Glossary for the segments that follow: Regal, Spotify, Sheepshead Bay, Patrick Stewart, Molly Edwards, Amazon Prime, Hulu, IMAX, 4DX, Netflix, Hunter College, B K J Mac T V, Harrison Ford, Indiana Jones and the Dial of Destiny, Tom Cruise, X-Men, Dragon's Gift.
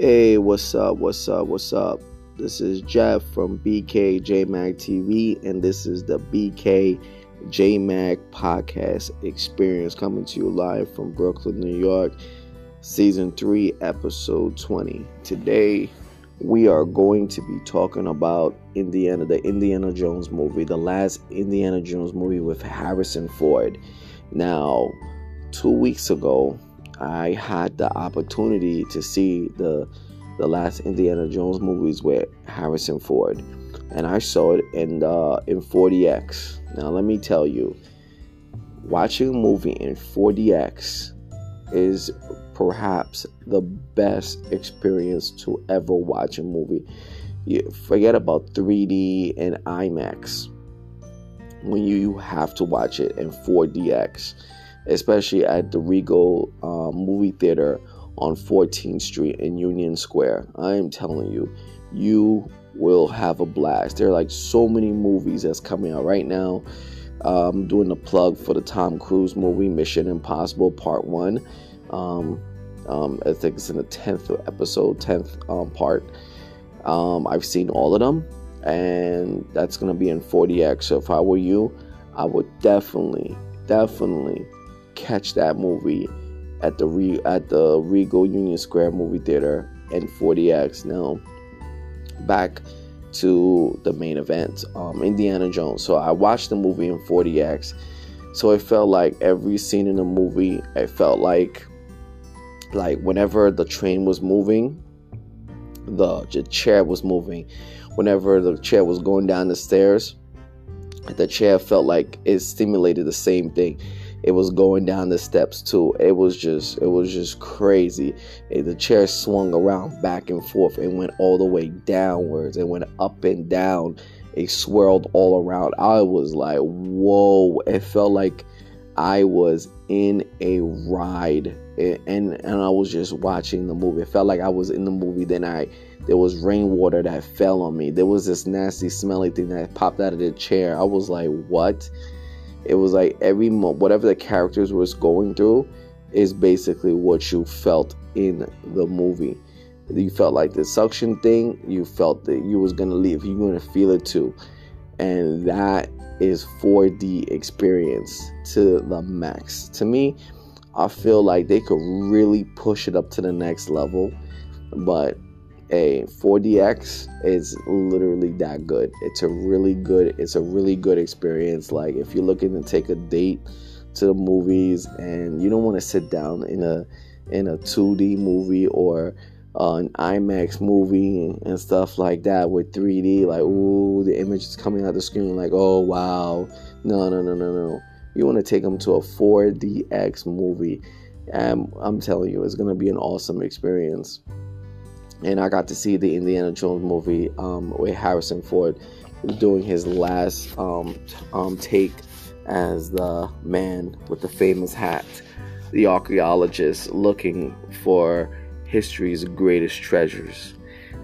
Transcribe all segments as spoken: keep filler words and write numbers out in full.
Hey, what's up, what's up, what's up? This is Jeff from B K J Mac T V, and this is the B K J Mac Podcast Experience, coming to you live from Brooklyn, New York, Season three, Episode twenty. Today, we are going to be talking about Indiana, the Indiana Jones movie, the last Indiana Jones movie with Harrison Ford. Now, two weeks ago, I had the opportunity to see the the last Indiana Jones movies with Harrison Ford, and I saw it in uh, in four D X. Now let me tell you, watching a movie in four D X is perhaps the best experience to ever watch a movie. You forget about three D and IMAX when you have to watch it in four D X. Especially at the Regal uh, movie theater on fourteenth Street in Union Square. I am telling you, you will have a blast. There are like so many movies that's coming out right now. I'm um, doing the plug for the Tom Cruise movie, Mission Impossible Part one. Um, um, I think it's in the tenth episode, tenth um, part. Um, I've seen all of them, and that's going to be in four D X. So if I were you, I would definitely, definitely... catch that movie at the Re- at the Regal Union Square movie theater in four D X. Now, back to the main event, um, Indiana Jones. So I watched the movie in four D X. So it felt like every scene in the movie, it felt like like whenever the train was moving, the, the chair was moving. Whenever the chair was going down the stairs, the chair felt like it stimulated the same thing. It was going down the steps too. It was just, it was just crazy. It, the chair swung around back and forth. It went all the way downwards. It went up and down. It swirled all around. I was like, whoa! It felt like I was in a ride, it, and and I was just watching the movie. It felt like I was in the movie. Then I, there was rainwater that fell on me. There was this nasty, smelly thing that popped out of the chair. I was like, what? It was like every mo- whatever the characters was going through is basically what you felt in the movie. You felt like the suction thing. You felt that you was gonna leave. You were gonna feel it too, and that is four D experience to the max. To me, I feel like they could really push it up to the next level, but hey, four D X is literally that good. It's a really good, it's a really good experience. Like if you're looking to take a date to the movies and you don't want to sit down in a in a two D movie or uh, an IMAX movie and stuff like that with three D, like ooh, the image is coming out the screen, like oh wow, no no no no no. You want to take them to a four D X movie, and I'm telling you, it's gonna be an awesome experience. And I got to see the Indiana Jones movie um, with Harrison Ford doing his last um, um, take as the man with the famous hat, the archaeologist looking for history's greatest treasures.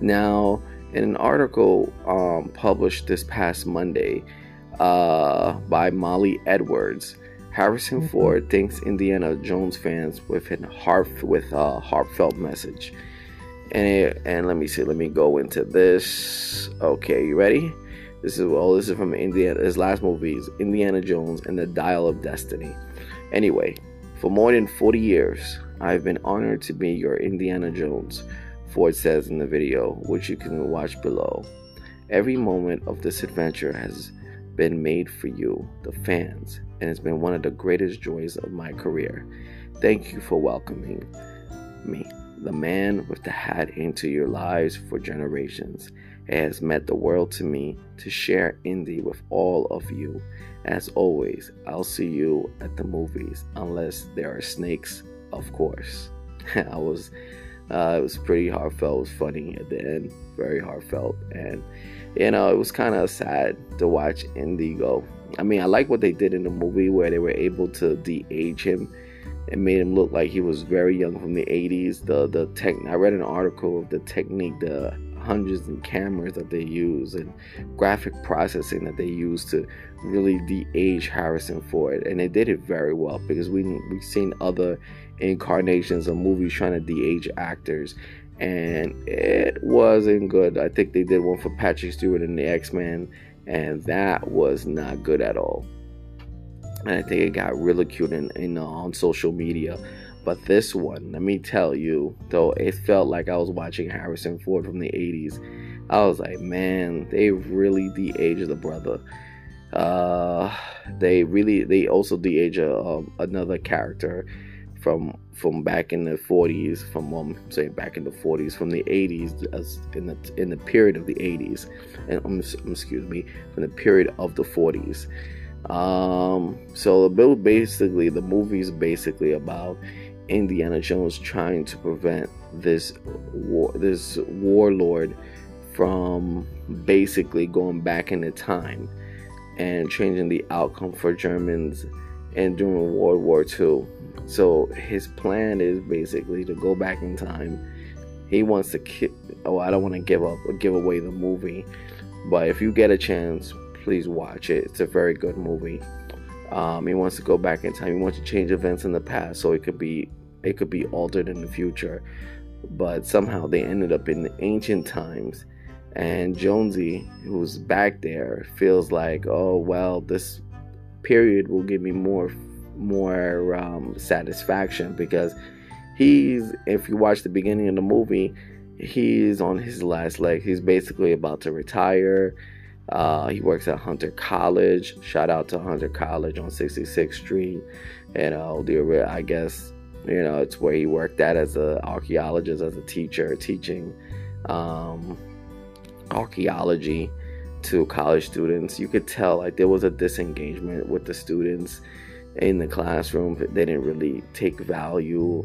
Now, in an article um, published this past Monday uh, by Molly Edwards, Harrison Ford thanks Indiana Jones fans with a heart with a heartfelt message. And, it, and let me see, let me go into this. Okay, you ready? This is, well, this is from Indiana, his last movie is Indiana Jones and the Dial of Destiny. Anyway, for more than forty years, I've been honored to be your Indiana Jones, Ford says in the video, which you can watch below. Every moment of this adventure has been made for you, the fans, and it's been one of the greatest joys of my career. Thank you for welcoming me, the man with the hat, into your lives for generations. It has meant the world to me to share Indy with all of you. As always, I'll see you at the movies, unless there are snakes, of course. I was, uh, it was pretty heartfelt. It was funny at the end, very heartfelt, and you know, it was kind of sad to watch Indy go. I mean, I like what they did in the movie where they were able to de-age him. It made him look like he was very young from the eighties. The the tech, I read an article of the technique, the hundreds of cameras that they use and graphic processing that they use to really de-age Harrison Ford, and they did it very well because we we've seen other incarnations of movies trying to de-age actors, and it wasn't good. I think they did one for Patrick Stewart in the X-Men, and that was not good at all. And I think it got ridiculed in, in, uh, on social media. But this one, let me tell you, though, it felt like I was watching Harrison Ford from the eighties. I was like, man, they really de-aged the brother. Uh, they really, they also de-aged uh, another character from from back in the forties, from um, say back in the forties, from the eighties, as in the in the period of the eighties, and um, excuse me, from the period of the forties. Um, so the basically the movie is basically about Indiana Jones trying to prevent this war, this warlord from basically going back into time and changing the outcome for Germans and during World War Two. So his plan is basically to go back in time. He wants to ki- oh I don't want to give up or give away the movie, but if you get a chance, please watch it. It's a very good movie. Um, he wants to go back in time. He wants to change events in the past so it could be it could be altered in the future. But somehow they ended up in the ancient times. And Jonesy, who's back there, feels like, oh, well, this period will give me more more um, satisfaction, because he's, if you watch the beginning of the movie, he's on his last leg. He's basically about to retire. Uh, he works at Hunter College. Shout out to Hunter College on sixty-sixth Street. You know, the, I guess, you know, it's where he worked at as an archaeologist, as a teacher, teaching Um, archaeology to college students. You could tell, like, there was a disengagement with the students in the classroom. They didn't really take value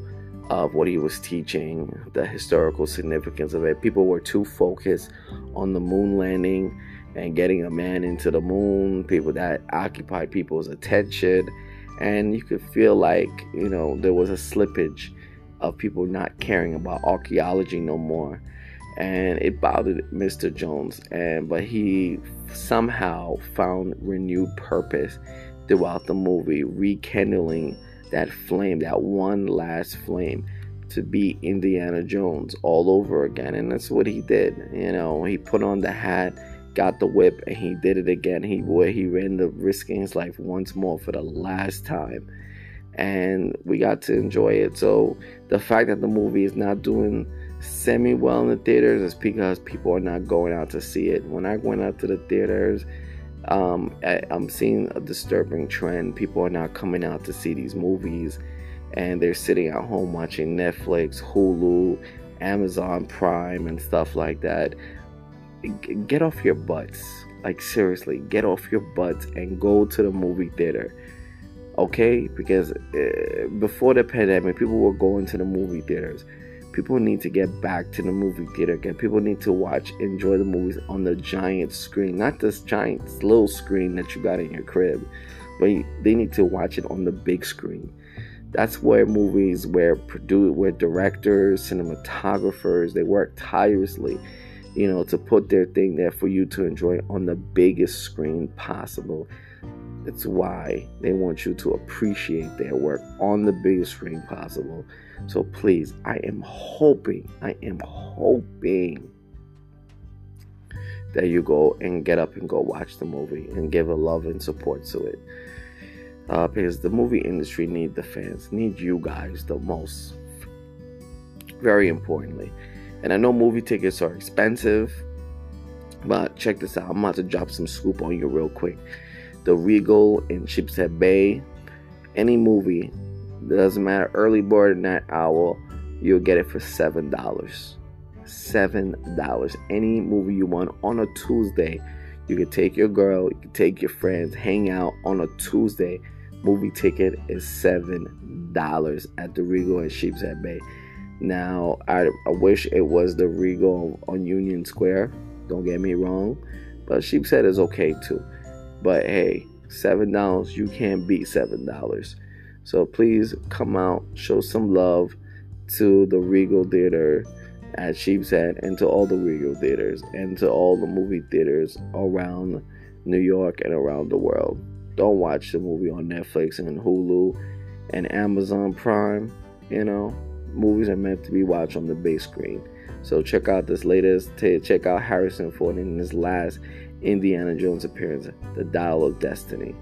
of what he was teaching, the historical significance of it. People were too focused on the moon landing and getting a man into the moon, people that occupied people's attention, and you could feel like, you know, there was a slippage of people not caring about archaeology no more. And it bothered Mister Jones, and but he somehow found renewed purpose throughout the movie, rekindling that flame, that one last flame, to be Indiana Jones all over again. And that's what he did. You know, he put on the hat, got the whip, and he did it again. He boy, he ended up risking his life once more for the last time, and we got to enjoy it. So the fact that the movie is not doing semi well in the theaters is because people are not going out to see it. When I went out to the theaters, um, I, I'm seeing a disturbing trend. People are not coming out to see these movies, and they're sitting at home watching Netflix, Hulu, Amazon Prime, and stuff like that. G- get off your butts. Like, seriously, get off your butts and go to the movie theater. Okay? Because uh, before the pandemic, people were going to the movie theaters. People need to get back to the movie theater again. People need to watch, enjoy the movies on the giant screen. Not this giant little screen that you got in your crib, but they need to watch it on the big screen. That's where movies, where produ- where directors, cinematographers, they work tirelessly, you know, to put their thing there for you to enjoy on the biggest screen possible. It's why they want you to appreciate their work on the biggest screen possible. So please, I am hoping, I am hoping that you go and get up and go watch the movie and give a love and support to it. Uh, because the movie industry need the fans, need you guys the most, very importantly. And I know movie tickets are expensive, but check this out. I'm about to drop some scoop on you real quick. The Regal in Sheepshead Bay, any movie, it doesn't matter, early bird or night owl, you'll get it for seven dollars. seven dollars. Any movie you want on a Tuesday, you can take your girl, you can take your friends, hang out on a Tuesday. Movie ticket is seven dollars at the Regal in Sheepshead Bay. Now, I, I wish it was the Regal on Union Square, don't get me wrong, but Sheepshead is okay too. But hey, seven dollars, you can't beat seven dollars. So please come out, show some love to the Regal Theater at Sheepshead, and to all the Regal Theaters, and to all the movie theaters around New York and around the world. Don't watch the movie on Netflix and Hulu and Amazon Prime. You know, movies are meant to be watched on the big screen. So check out this latest, t- check out Harrison Ford in his last Indiana Jones appearance, The Dial of Destiny.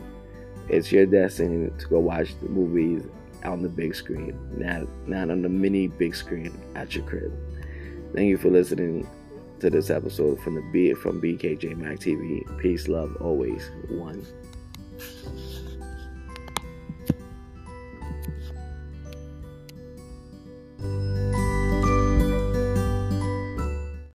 It's your destiny to go watch the movies on the big screen, not, not on the mini big screen at your crib. Thank you for listening to this episode from the B from B K J Mac T V. Peace, love, always one.